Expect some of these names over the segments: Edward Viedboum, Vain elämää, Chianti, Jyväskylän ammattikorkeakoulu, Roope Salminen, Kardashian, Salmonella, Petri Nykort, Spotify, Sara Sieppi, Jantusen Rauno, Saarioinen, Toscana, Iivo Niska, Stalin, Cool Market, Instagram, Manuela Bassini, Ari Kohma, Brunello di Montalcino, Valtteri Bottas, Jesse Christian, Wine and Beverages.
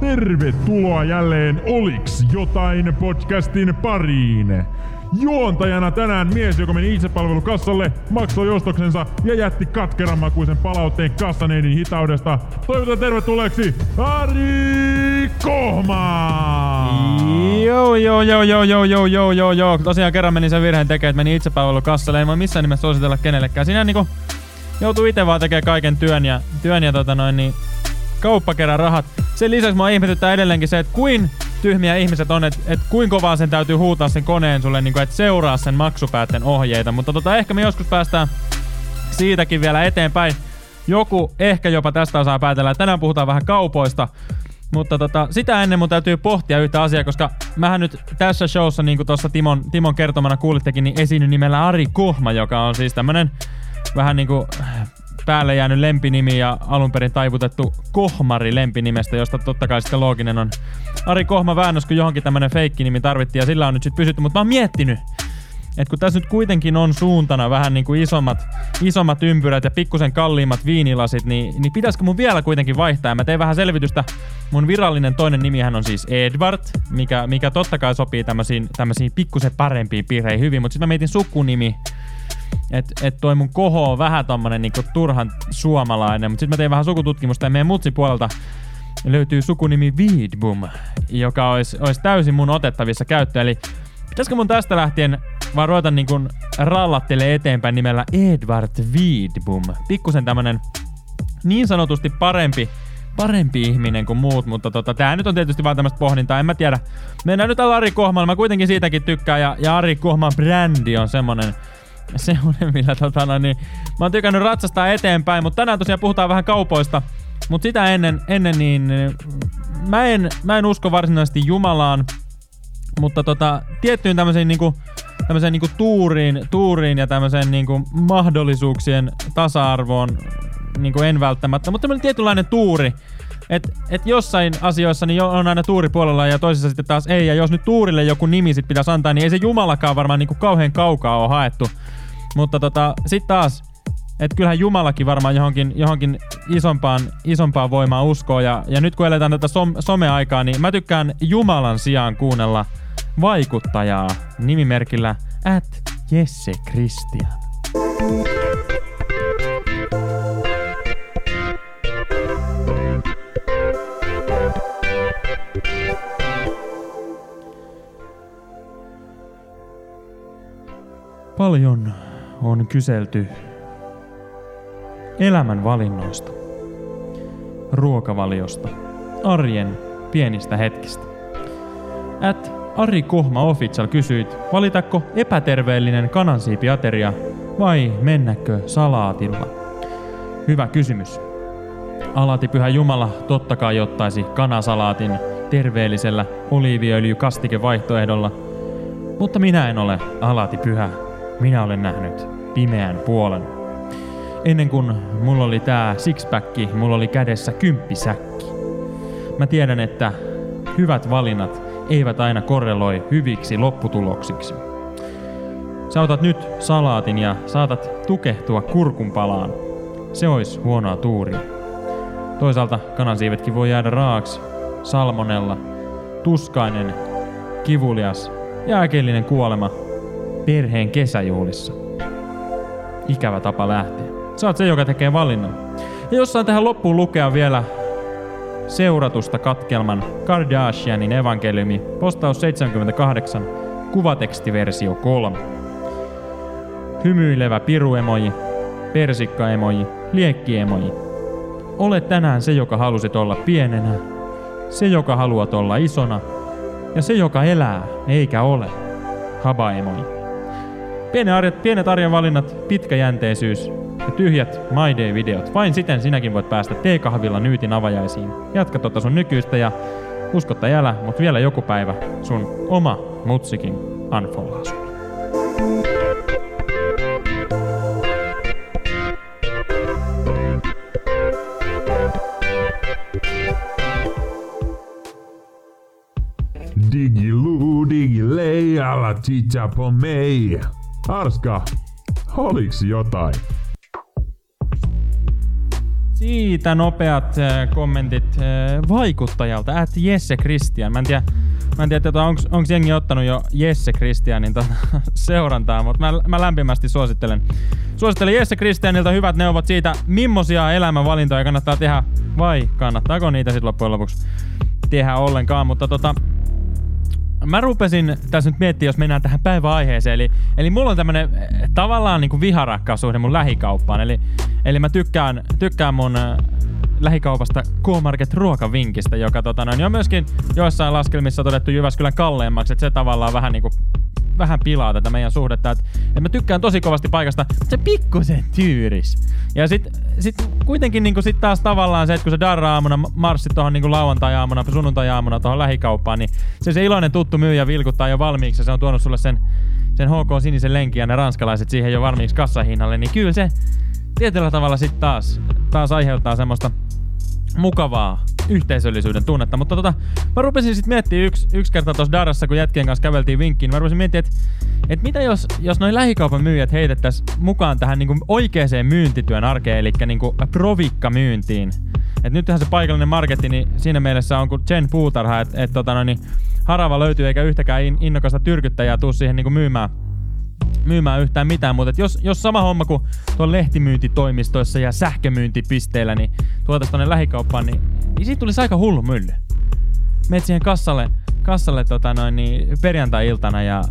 Tervetuloa jälleen Oliks jotain podcastin pariin. Juontajana tänään mies, joka meni itsepalvelukassalle, maksoi ostoksensa ja jätti katkeranmakuisen palautteen kassaneidin hitaudesta. Toivotan tervetulleeksi Ari Kohma! Joo. Tosiaan kerran meni sen virheen tekemään, että meni itsepalvelukassalle. En voi missään nimessä suositella kenellekään. Siinä niinku joutuu itse vaan tekemään kaiken työn ja kauppa kerää rahat. Sen lisäksi mua ihmetyttää edelleenkin se, että kuin tyhmiä ihmiset on, että kuin kovaa sen täytyy huutaa sen koneen sulle, niin että seuraa sen maksupäätten ohjeita. Mutta ehkä me joskus päästään siitäkin vielä eteenpäin. Joku ehkä jopa tästä osaa päätellä. Tänään puhutaan vähän kaupoista. Mutta sitä ennen mun täytyy pohtia yhtä asiaa, koska mähän nyt tässä showssa, niin kuin tuossa Timon kertomana kuulittekin, niin esiinnyn nimellä Ari Kohma, joka on siis tämmönen vähän niinku päälle jäänyt lempinimi ja alunperin taivutettu Kohmari lempinimestä, josta totta kai sitten looginen on Ari Kohma väännös, kun johonkin tämmönen feikkinimi tarvittiin ja sillä on nyt sit pysytty, mutta mä oon miettinyt, että kun tässä nyt kuitenkin on suuntana vähän niinku isommat ympyrät ja pikkusen kalliimmat viinilasit, niin pitäisikö mun vielä kuitenkin vaihtaa? Mä tein vähän selvitystä. Mun virallinen toinen nimihän on siis Edward, mikä totta kai sopii tämmösiin pikkusen parempiin piireihin hyvin, mutta sit mä mietin sukunimi. Et toi mun koho on vähän tommonen niinku turhan suomalainen, mut sit mä tein vähän sukututkimusta ja meidän mutsi puolelta löytyy sukunimi Viedboum, joka ois täysin mun otettavissa käyttöön. Eli pitäisikö mun tästä lähtien vaan ruveta niinku rallattele eteenpäin nimellä Edward Viedboum. Pikkusen tämmönen niin sanotusti parempi ihminen kuin muut, mutta tää nyt on tietysti vaan tämmöstä pohdintaa, en mä tiedä. Mennään nyt alla Ari Kohmalla, mä kuitenkin siitäkin tykkään ja Ari Kohman brändi on semmonen millä mä oon tykännyt ratsastaa eteenpäin, mutta tänään tosiaan puhutaan vähän kaupoista, mutta sitä ennen niin mä en usko varsinaisesti Jumalaan, mutta tiettyyn tämmöiseen niinku tuuriin ja tämmöiseen niinku mahdollisuuksien tasa-arvoon niinku en välttämättä, mutta tämmöinen tietynlainen tuuri, et jossain asioissa niin on aina tuuri puolella ja toisissa sitten taas ei, ja jos nyt tuurille joku nimi sit pitäisi antaa, niin ei se Jumalakaan varmaan niinku kauhean kaukaa ole haettu. Mutta sit taas, et kyllähän Jumalakin varmaan johonkin isompaan voimaan uskoo, ja nyt kun eletään tätä someaikaa, niin mä tykkään Jumalan sijaan kuunnella vaikuttajaa nimimerkillä @Jesse Christian. Paljon on kyselty elämän valinnoista, ruokavaliosta, arjen pienistä hetkistä. Ari Kohma Official kysyit, valitako epäterveellinen kanansiipiateria vai mennäkö salaatilla? Hyvä kysymys. Alati Pyhä Jumala totta kai ottaisi kanasalaatin terveellisellä oliiviöljykastikevaihtoehdolla, mutta minä en ole alati pyhä. Minä olen nähnyt pimeän puolen. Ennen kuin mulla oli tää sixpacki, mulla oli kädessä 10 säkki. Mä tiedän, että hyvät valinnat eivät aina korreloi hyviksi lopputuloksiksi. Sä otat nyt salaatin ja saatat tukehtua kurkunpalaan. Se ois huonoa tuuria. Toisaalta kanansiivetkin voi jäädä raaks, salmonella, tuskainen, kivulias ja äkillinen kuolema perheen kesäjuhlissa. Ikävä tapa lähteä. Sä oot se, joka tekee valinnan. Ja jos saan tähän loppuun lukea vielä seuratusta katkelman Kardashianin evankeliumi, postaus 78, kuvatekstiversio 3. Hymyilevä piruemoji, persikkaemoji, liekkiemoji. Ole tänään se, joka halusit olla pienenä, se, joka haluat olla isona, ja se, joka elää eikä ole, habaemoji. Pienet arjen valinnat, pitkäjänteisyys ja tyhjät My Day-videot. Vain siten sinäkin voit päästä teekahvilla nyytin avajaisiin. Jatka sun nykyistä ja uskotta jälä, mut vielä joku päivä sun oma mutsikin unfollaa sun. Digiluu, digilei, ala chicha po mei. Arska, oliks jotain? Siitä nopeat kommentit vaikuttajalta, Jesse Christian. Mä en tiedä onko jengi ottanut jo Jesse Christianin seurantaa, mutta mä lämpimästi suosittelen Jesse Christianilta hyvät neuvot siitä, millaisia elämänvalintoja kannattaa tehdä vai kannattaako niitä sitten loppujen lopuksi tehdä ollenkaan. Mutta mä rupesin tässä nyt miettimään, jos mennään tähän päiväaiheeseen. Eli mulla on tämmönen tavallaan niinku viharakkaussuhde mun lähikauppaan. Eli mä tykkään mun lähikaupasta Cool Market ruokavinkistä, joka niin on myöskin joissain laskelmissa todettu Jyväskylän kalleimmaksi, että se tavallaan vähän pilaa tätä meidän suhdetta. Et mä tykkään tosi kovasti paikasta, se pikkusen tyyris. Ja sit kuitenkin niinku sit taas tavallaan se, että kun se darra-aamuna marssit tohon niinku lauantai-aamuna, sunnuntai-aamuna tohon lähikauppaan, niin se iloinen tuttu myyjä vilkuttaa jo valmiiksi ja se on tuonut sulle sen HK sinisen lenkin ja ne ranskalaiset siihen jo valmiiksi kassahinnalle, niin kyllä se tietyllä tavalla sit taas aiheuttaa semmoista mukavaa yhteisöllisyyden tunnetta, mutta mä rupesin sit miettimään yksi kerta tuossa Darassa, kun jätkien kanssa käveltiin vinkkiin, mä rupesin miettimään, että mitä jos noi lähikaupan myyjät heitettäis mukaan tähän niinku oikeeseen myyntityön arkeen, eli niinku provikkamyyntiin. Et nythän se paikallinen marketti, niin siinä mielessä on kuin Jen puutarha, että harava löytyy eikä yhtäkään innokasta tyrkyttäjää tuu siihen niinku myymään yhtään mitään, mutta jos sama homma kuin tuolla lehtimyyntitoimistoissa ja sähkömyyntipisteillä, niin tuotaisiin tuonne lähikauppaan, niin siitä tulisi aika hullu mylly. Meet siihen kassalle perjantai-iltana ja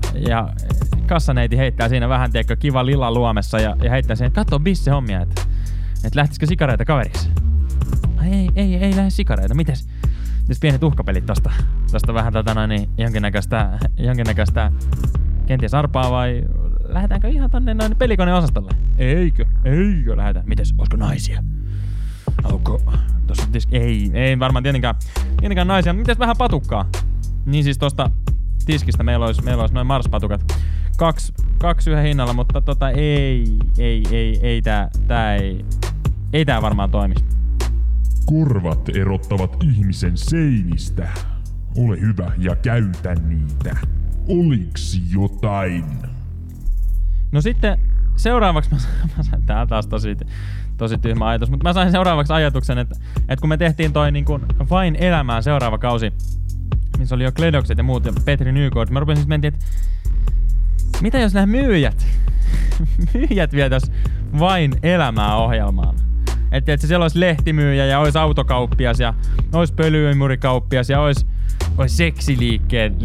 kassaneiti heittää siinä vähän kiva lilla luomessa ja heittää siihen, että katso bissehommia, että lähtisikö sikareita kaveriksi? Ei lähde sikareita, mites? Nyt pienet uhkapelit tosta vähän jonkinnäköistä kenties arpaa vai lähdetäänkö ihan tonne noin pelikoneosastolle? Eikö lähetä. Mites, olisiko naisia? Onko? Tossa ei varmaan tietenkään naisia. Mites vähän patukkaa? Niin siis tosta tiskistä meillä olisi noin Mars-patukat. Kaksi yhden hinnalla, mutta ei tää ei varmaan toimisi. Korvat erottavat ihmisen seinistä. Ole hyvä ja käytä niitä. Oliks jotain? No sitten seuraavaksi mä sain, tää on taas tosi tyhmä ajatus, mutta mä sain seuraavaksi ajatuksen, että kun me tehtiin toi niin kuin Vain elämään seuraava kausi, missä oli jo Kledokset ja muut ja Petri Nykort, mä rupesin sitten miettimään, että mitä jos nämä myyjät vietäis Vain elämää ohjelmaan? Että siellä olisi lehtimyyjä ja olisi autokauppias ja olisi pölymurikauppias ja olisi seksiliikkeen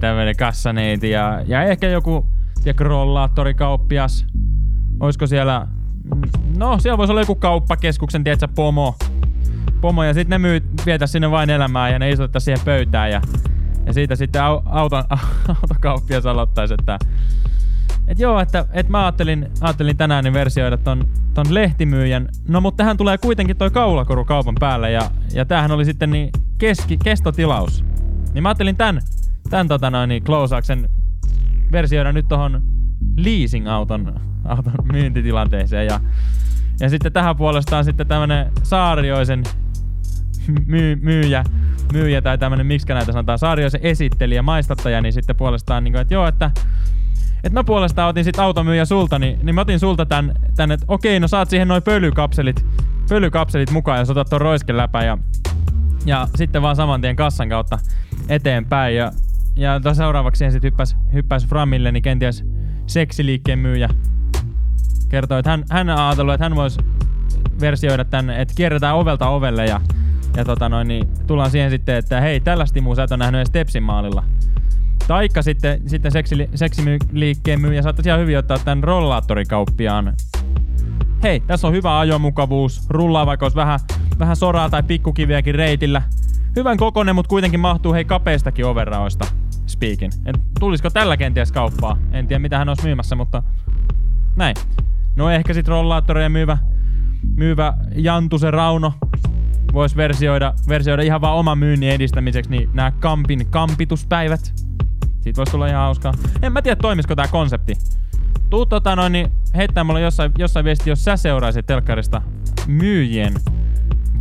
tämmönen kassaneiti ja ehkä joku rollaattorikauppias. Oisko siellä... No, siellä voisi olla joku kauppakeskuksen, tietsä, pomo. Ja sit ne vietäis sinne Vain elämää ja ne istuttais siihen pöytään. Ja siitä sitten autokauppias aloittais, että mä ajattelin tänään niin versioida ton lehtimyyjän. No, mutta tähän tulee kuitenkin toi kaulakoru kaupan päälle ja tämähän oli sitten niin kestotilaus. Niin mä ajattelin tän close-aksen versioida nyt tohon leasing-auton myyntitilanteeseen ja sitten tähän puolestaan sitten tämmönen saarioisen myyjä tai tämmönen, miksikä näitä sanotaan, saarioisen esittelijä, maistattaja, niin sitten puolestaan niinku, että joo, että mä puolestaan otin sit automyyjä sulta, niin mä otin sulta tän että okei, no saat siihen noi pölykapselit mukaan, jos otat ton roiskeläpän ja sitten vaan samantien kassan kautta eteenpäin ja seuraavaksi siihen sit hyppäs Framille, niin kenties seksiliikkeen myyjä kertoi, että hän on ajatellut, että hän voisi versioida tän, että kierretään ovelta ovelle ja tullaan siihen sitten, että hei, tällaista timua sä et ole nähnyt edes Tepsin maalilla. Taikka sitten seksiliikkeen myyjä saattaisi ihan hyvin ottaa tän rollaattorikauppiaan. Hei, tässä on hyvä ajomukavuus, rullaa vaikka olisi vähän soraa tai pikkukiviäkin reitillä. Hyvän kokoinen, mut kuitenkin mahtuu hei kapeistakin overraoista. Speaking. Et tulisiko tällä kenties kauppaa? En tiedä mitä hän olisi myymässä, mutta näin. No ehkä sit rollaattoreja myyvä Jantusen Rauno voisi versioida ihan vaan oman myynnin edistämiseksi niin nämä Kampin kampituspäivät. Siitä voisi tulla ihan hauskaa. En mä tiedä toimisiko tää konsepti. Tuu heittää mulle jossain viesti, jos sä seuraisit telkkarista myyjien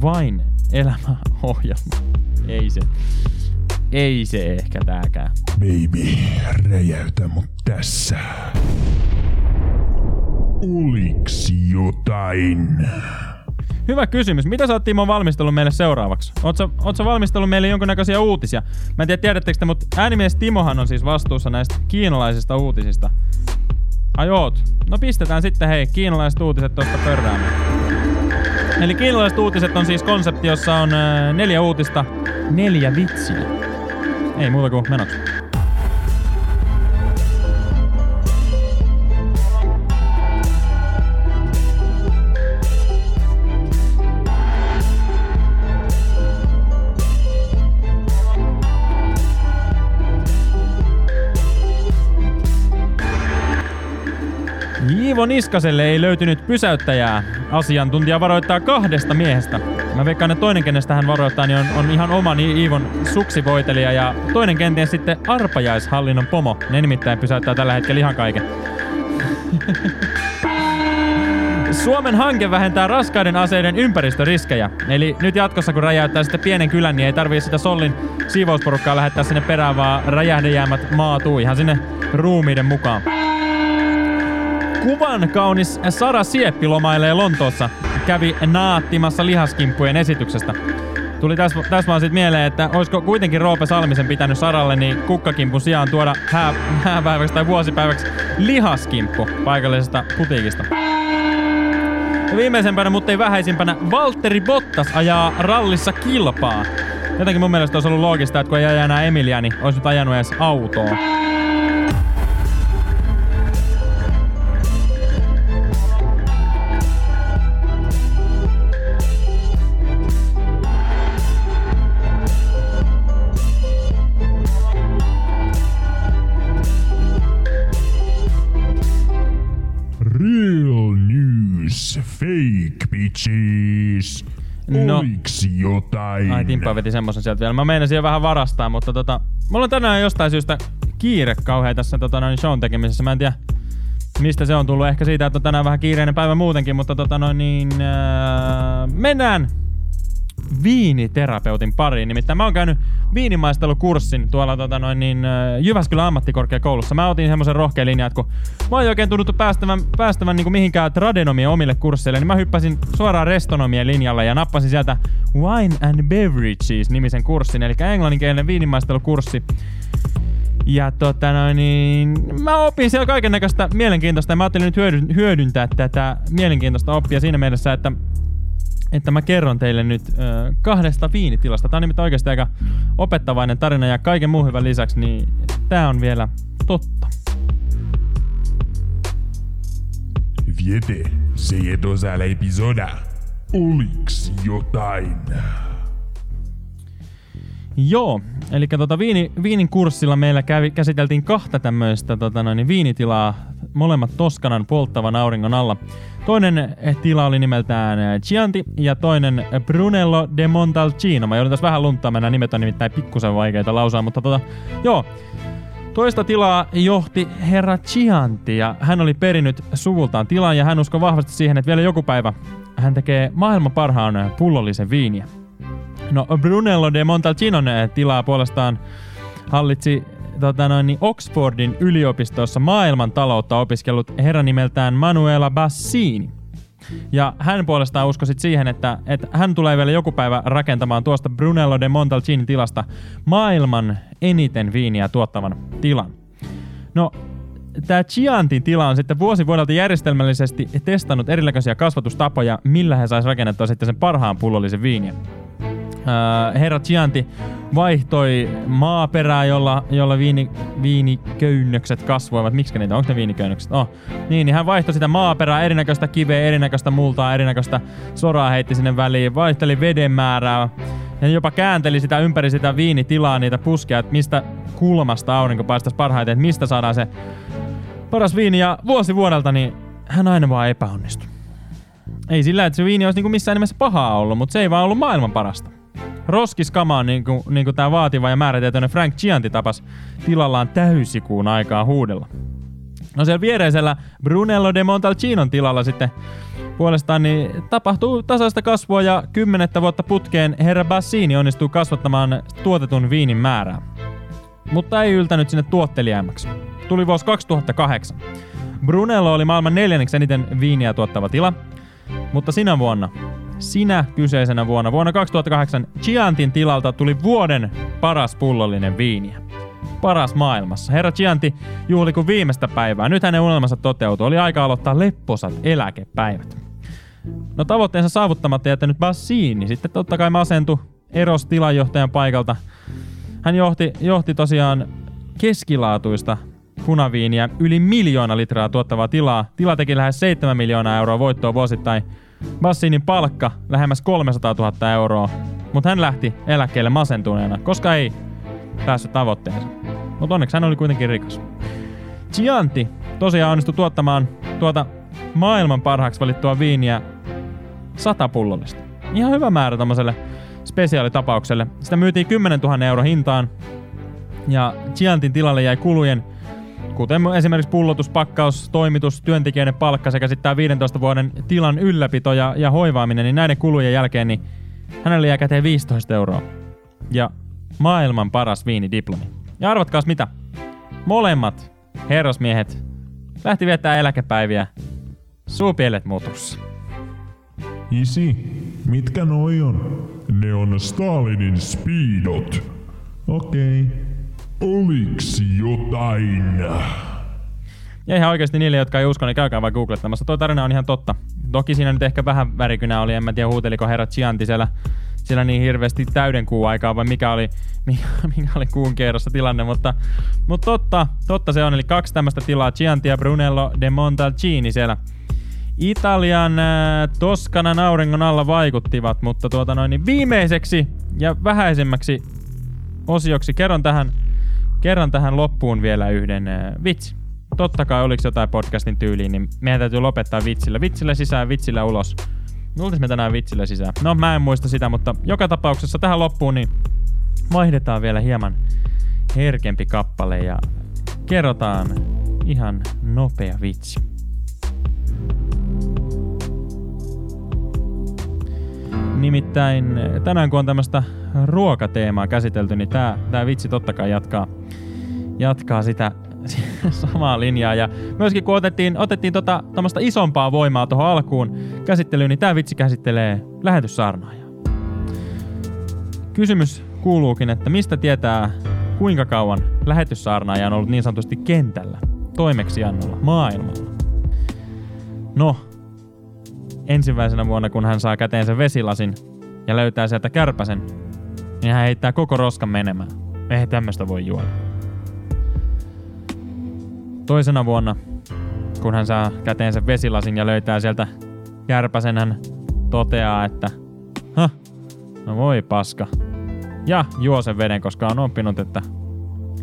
Vain elämäohjelma. Ei se ehkä tääkään. Baby, räjäytä mut tässä. Oliks jotain? Hyvä kysymys. Mitä sä oot, Timo, valmistellut meille seuraavaksi? Oot sä valmistellut meille jonkinnäköisiä uutisia? Mä en tiedä, tiedättekö te, mutta äänimies Timohan on siis vastuussa näistä kiinalaisista uutisista. Ai oot. No pistetään sitten hei kiinalaiset uutiset tuosta pörräämään. Eli kiinalaiset uutiset on siis konsepti, jossa on 4 uutista, 4 vitsiä. Ei muuta kuin menoksi. Iivo Niskaselle ei löytynyt pysäyttäjää. Asiantuntija varoittaa 2 miehestä. Mä veikkaan, että toinen, kenestä hän varoittaa, niin on ihan oma Iivon suksivoitelija ja toinen kenties sitten arpajaishallinnon pomo. Ne nimittäin pysäyttää tällä hetkellä ihan kaiken. Suomen hanke vähentää raskaiden aseiden ympäristöriskejä. Eli nyt jatkossa, kun räjäyttää sitten pienen kylän, niin ei tarvii sitä Sollin siivousporukkaa lähettää sinne perään, vaan räjähdejäämät maatuu ihan sinne ruumiiden mukaan. Kuvan kaunis Sara Sieppi lomailee Lontoossa. Kävi naattimassa lihaskimppujen esityksestä. Tuli tässä vaan sit mieleen, että olisiko kuitenkin Roope Salmisen pitänyt Saralle niin kukkakimpun sijaan tuoda hääpäiväksi tai vuosipäiväksi lihaskimppu paikallisesta putiikista. Ja viimeisempänä, mutta ei vähäisimpänä, Valtteri Bottas ajaa rallissa kilpaa. Jotenkin mun mielestä olisi ollut loogista, että kun ei aja enää Emiliä, niin olisi nyt ajanut edes autoa. Fake bitches. No. Oiksi jotain? Ai, Timpa veti semmosen sieltä vielä. Mä meinasin jo vähän varastaa, mutta mulla on tänään jostain syystä kiire kauhean tässä shown tekemisessä. Mä en tiedä, mistä se on tullut. Ehkä siitä, että on tänään vähän kiireinen päivä muutenkin, mutta mennään viiniterapeutin pariin. Nimittäin mä oon käynyt viinimaistelukurssin tuolla Jyväskylän ammattikorkeakoulussa. Mä otin semmoisen rohkean linjan, että kun mä oon oikein tunnuttu päästävän niin kuin mihinkään tradenomien omille kursseille, niin mä hyppäsin suoraan restonomien linjalle ja nappasin sieltä Wine and Beverages -nimisen kurssin, eli englanninkielinen viinimaistelukurssi. Ja mä opin siellä kaiken näköistä mielenkiintoista ja mä ajattelin nyt hyödyntää tätä mielenkiintoista oppia siinä mielessä, että mä kerron teille nyt 2 viinitilasta. Tää on nimittäin oikeesti aika opettavainen tarina ja kaiken muun hyvän lisäksi, niin tää on vielä totta. Viete, se edosa la episoda. Oliks jotain? Joo, eli viinin kurssilla meillä käsiteltiin 2 tämmöistä viinitilaa, molemmat Toskanan polttavan auringon alla. Toinen tila oli nimeltään Chianti ja toinen Brunello di Montalcino. Mä joudun tässä vähän lunttaamaan, nämä nimet on nimittäin pikkusen vaikeita lausaa, mutta joo. Toista tilaa johti herra Chianti ja hän oli perinnyt suvultaan tilan ja hän uskoi vahvasti siihen, että vielä joku päivä hän tekee maailman parhaan pullollisen viiniä. No, Brunello di Montalcinon tilaa puolestaan hallitsi Oxfordin yliopistossa maailmantaloutta opiskellut herra nimeltään Manuela Bassini. Ja hän puolestaan uskoi siihen, että hän tulee vielä joku päivä rakentamaan tuosta Brunello di Montalcinin tilasta maailman eniten viiniä tuottavan tilan. No, tämä Chiantin tila on sitten vuosi vuodelta järjestelmällisesti testannut erilaisia kasvatustapoja, millä he sais rakennettua sitten sen parhaan pullollisen viiniä. Herra Chianti vaihtoi maaperää, jolla viiniköynnökset kasvoivat. Miksi niitä? Onko ne viiniköynnökset? Oh. Niin hän vaihtoi sitä maaperää, erinäköistä kiveä, erinäköistä multaa, erinäköistä soraa heitti sinne väliin, vaihteli veden määrää. Ja jopa käänteli sitä ympäri sitä viinitilaa, niitä puskeja, että mistä kulmasta aurinko paistaisi parhaiten, että mistä saadaan se paras viini. Ja vuosi vuodelta niin hän aina vaan epäonnistui. Ei sillä, että se viini olisi niinku missään nimessä pahaa ollut, mutta se ei vaan ollut maailman parasta. Roskiskamaan niinku tää vaativa ja määrätietoinen Frank Chianti tapas tilallaan täysikuun aikaa huudella. No siellä viereisellä Brunello di Montalcinon tilalla sitten puolestaan niin tapahtuu tasaista kasvua ja 10 vuotta putkeen herra Bassini onnistuu kasvattamaan tuotetun viinin määrää. Mutta ei yltänyt sinne tuottelijämmäksi. Tuli vuosi 2008. Brunello oli maailman 4. eniten viiniä tuottava tila, mutta sinä vuonna sinä kyseisenä vuonna, vuonna 2008, Chiantin tilalta tuli vuoden paras pullollinen viiniä. Paras maailmassa. Herra Chianti juhli kuin viimeistä päivää. Nyt hänen unelmansa toteutui. Oli aika aloittaa lepposat eläkepäivät. No tavoitteensa saavuttamatta jättänyt Bassini sitten totta kai masentui, erosi tilanjohtajan paikalta. Hän johti tosiaan keskilaatuista punaviiniä yli 1 000 000 litraa tuottavaa tilaa. Tila teki lähes 7 miljoonaa euroa voittoa vuosittain. Bassinin palkka lähemmäs 300 000 euroa, mutta hän lähti eläkkeelle masentuneena, koska ei päässyt tavoitteensa. Mutta onneksi hän oli kuitenkin rikas. Chianti tosiaan onnistui tuottamaan tuota maailman parhaaksi valittua viiniä 100 pullollista. Ihan hyvä määrä tommoselle spesiaalitapaukselle. Sitä myytiin 10 000 euron hintaan ja Chiantin tilalle jäi kulujen, kuten esimerkiksi pullotus, pakkaus, toimitus, työntekijöiden palkka sekä sitten tämä 15 vuoden tilan ylläpito ja hoivaaminen, niin näiden kulujen jälkeen niin hänelle jäi käteen 15 euroa. Ja maailman paras viinidiplomi. Ja arvatkaas mitä? Molemmat herrasmiehet lähti viettää eläkepäiviä suupielet mutussa. Isi, mitkä noi on? Ne on Stalinin speedot. Okei. Oliks jotain? Ja ihan oikeesti niille, jotka ei usko, niin käykää vaan googlettamassa. Toi tarina on ihan totta. Toki siinä nyt ehkä vähän värikynä oli. En mä tiedä, huuteliko herra Chianti siellä niin hirveästi täyden kuun aikaa vai mikä oli kuun kierrossa tilanne. Mutta totta se on. Eli 2 tämmöistä tilaa, Chianti ja Brunello di Montalcino siellä Italian Toskanan auringon alla vaikuttivat. Mutta niin viimeiseksi ja vähäisemmäksi osioksi kerron tähän loppuun vielä yhden vitsi. Totta kai oliks jotain podcastin tyyliin, niin meidän täytyy lopettaa vitsillä. Vitsillä sisään, vitsillä ulos. Oltais me tänään vitsillä sisään? No mä en muista sitä, mutta joka tapauksessa tähän loppuun niin vaihdetaan vielä hieman herkempi kappale ja kerrotaan ihan nopea vitsi. Nimittäin tänään kun on tämmöstä ruokateemaa käsitelty, niin tää vitsi totta kai jatkaa sitä samaa linjaa. Ja myöskin kun otettiin tämmöstä isompaa voimaa tuohon alkuun käsittelyyn, niin tää vitsi käsittelee lähetyssaarnaajaa. Kysymys kuuluukin, että mistä tietää kuinka kauan lähetyssaarnaaja on ollut niin sanotusti kentällä, toimeksiannolla, maailmalla? No, ensimmäisenä vuonna kun hän saa käteensä vesilasin ja löytää sieltä kärpäsen, niin hän heittää koko roskan menemään. Eihän tämmöstä voi juoda. Toisena vuonna, kun hän saa käteensä vesilasin ja löytää sieltä kärpäsen, hän toteaa, että no voi paska. Ja juo sen veden, koska on oppinut, että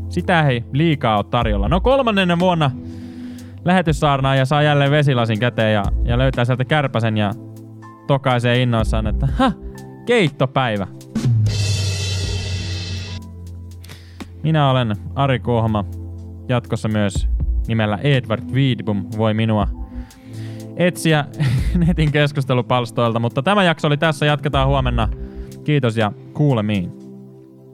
sitä ei liikaa ole tarjolla. No 3. vuonna lähetyssaarnaaja ja saa jälleen vesilasin käteen ja löytää sieltä kärpäsen ja tokaisee innoissaan, että keittopäivä. Minä olen Ari Kohma, jatkossa myös nimellä Edward Viedboum, voi minua etsiä netin keskustelupalstoilta, mutta tämä jakso oli tässä, jatketaan huomenna. Kiitos ja kuulemiin.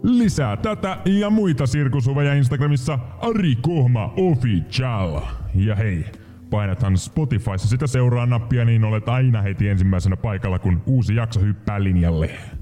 Lisää tätä ja muita sirkusuveja Instagramissa Ari Kohma Official. Ja hei, painathan Spotifyssa sitä seuraa nappia, niin olet aina heti ensimmäisenä paikalla, kun uusi jakso hyppää linjalle.